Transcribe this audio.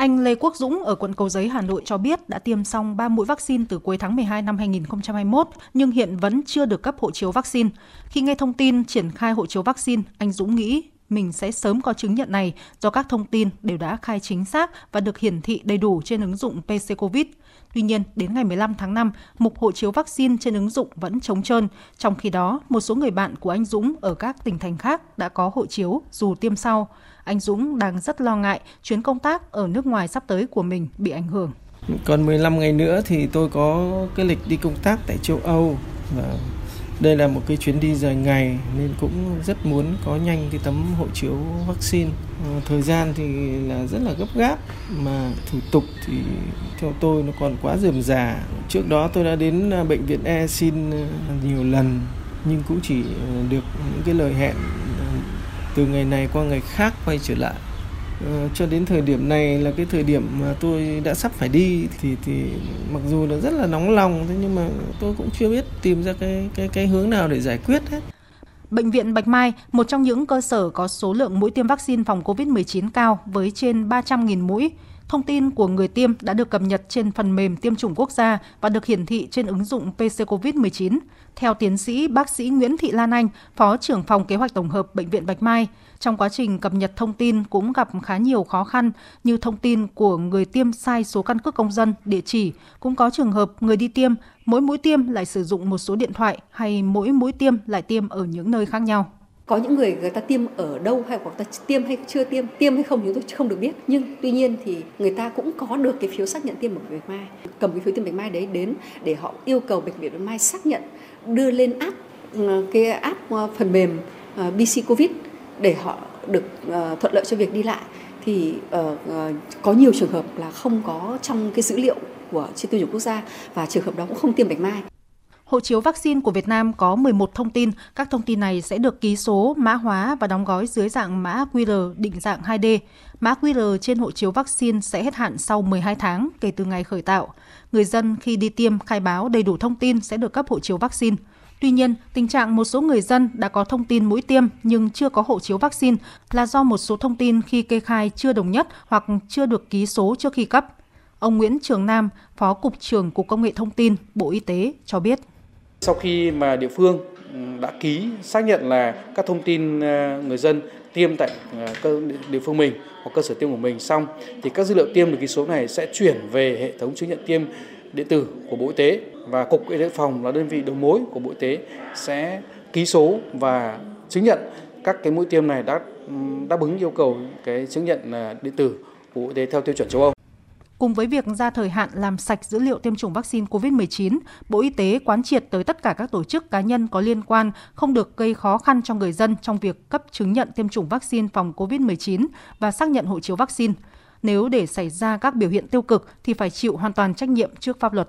Anh Lê Quốc Dũng ở quận Cầu Giấy, Hà Nội cho biết đã tiêm xong 3 mũi vaccine từ cuối tháng 12 năm 2021, nhưng hiện vẫn chưa được cấp hộ chiếu vaccine. Khi nghe thông tin triển khai hộ chiếu vaccine, anh Dũng nghĩ mình sẽ sớm có chứng nhận này do các thông tin đều đã khai chính xác và được hiển thị đầy đủ trên ứng dụng PC-COVID. Tuy nhiên, đến ngày 15 tháng 5, mục hộ chiếu vaccine trên ứng dụng vẫn trống trơn. Trong khi đó, một số người bạn của anh Dũng ở các tỉnh thành khác đã có hộ chiếu dù tiêm sau. Anh Dũng đang rất lo ngại chuyến công tác ở nước ngoài sắp tới của mình bị ảnh hưởng. Còn 15 ngày nữa thì tôi có cái lịch đi công tác tại châu Âu. Đây là một cái chuyến đi dài ngày nên cũng rất muốn có nhanh cái tấm hộ chiếu vaccine. Thời gian thì là rất là gấp gáp, mà thủ tục thì theo tôi nó còn quá rườm rà. Trước đó tôi đã đến bệnh viện xin nhiều lần nhưng cũng chỉ được những cái lời hẹn từ ngày này qua ngày khác quay trở lại. Cho đến thời điểm này là cái thời điểm mà tôi đã sắp phải đi thì mặc dù là rất là nóng lòng, thế nhưng mà tôi cũng chưa biết tìm ra cái hướng nào để giải quyết hết. Bệnh viện Bạch Mai, một trong những cơ sở có số lượng mũi tiêm vaccine phòng COVID-19 cao với trên 300.000 mũi. Thông tin của người tiêm đã được cập nhật trên phần mềm tiêm chủng quốc gia và được hiển thị trên ứng dụng PC-COVID-19. Theo tiến sĩ bác sĩ Nguyễn Thị Lan Anh, Phó trưởng phòng kế hoạch tổng hợp Bệnh viện Bạch Mai, trong quá trình cập nhật thông tin cũng gặp khá nhiều khó khăn như thông tin của người tiêm sai số căn cước công dân, địa chỉ. Cũng có trường hợp người đi tiêm, mỗi mũi tiêm lại sử dụng một số điện thoại hay mỗi mũi tiêm lại tiêm ở những nơi khác nhau. Có những người ta tiêm ở đâu hay người ta tiêm hay chưa tiêm hay không thì tôi không được biết. Nhưng tuy nhiên thì người ta cũng có được cái phiếu xác nhận tiêm ở Bạch Mai. Cầm cái phiếu tiêm Bạch Mai đấy đến để họ yêu cầu Bệnh viện Bạch Mai xác nhận, đưa lên app, cái app phần mềm PC-COVID để họ được thuận lợi cho việc đi lại. Thì có nhiều trường hợp là không có trong cái dữ liệu của trên tiêu chuẩn quốc gia và trường hợp đó cũng không tiêm Bạch Mai. Hộ chiếu vaccine của Việt Nam có 11 thông tin. Các thông tin này sẽ được ký số, mã hóa và đóng gói dưới dạng mã QR định dạng 2D. Mã QR trên hộ chiếu vaccine sẽ hết hạn sau 12 tháng kể từ ngày khởi tạo. Người dân khi đi tiêm khai báo đầy đủ thông tin sẽ được cấp hộ chiếu vaccine. Tuy nhiên, tình trạng một số người dân đã có thông tin mũi tiêm nhưng chưa có hộ chiếu vaccine là do một số thông tin khi kê khai chưa đồng nhất hoặc chưa được ký số trước khi cấp. Ông Nguyễn Trường Nam, Phó Cục trưởng Cục Công nghệ Thông tin, Bộ Y tế cho biết. Sau khi mà địa phương đã ký xác nhận là các thông tin người dân tiêm tại địa phương mình hoặc cơ sở tiêm của mình xong thì các dữ liệu tiêm được ký số này sẽ chuyển về hệ thống chứng nhận tiêm điện tử của Bộ Y tế và Cục Y tế Phòng là đơn vị đầu mối của Bộ Y tế sẽ ký số và chứng nhận các cái mũi tiêm này đã đáp ứng yêu cầu cái chứng nhận điện tử của Bộ Y tế theo tiêu chuẩn châu Âu. Cùng với việc ra thời hạn làm sạch dữ liệu tiêm chủng vaccine COVID-19, Bộ Y tế quán triệt tới tất cả các tổ chức cá nhân có liên quan không được gây khó khăn cho người dân trong việc cấp chứng nhận tiêm chủng vaccine phòng COVID-19 và xác nhận hộ chiếu vaccine. Nếu để xảy ra các biểu hiện tiêu cực thì phải chịu hoàn toàn trách nhiệm trước pháp luật.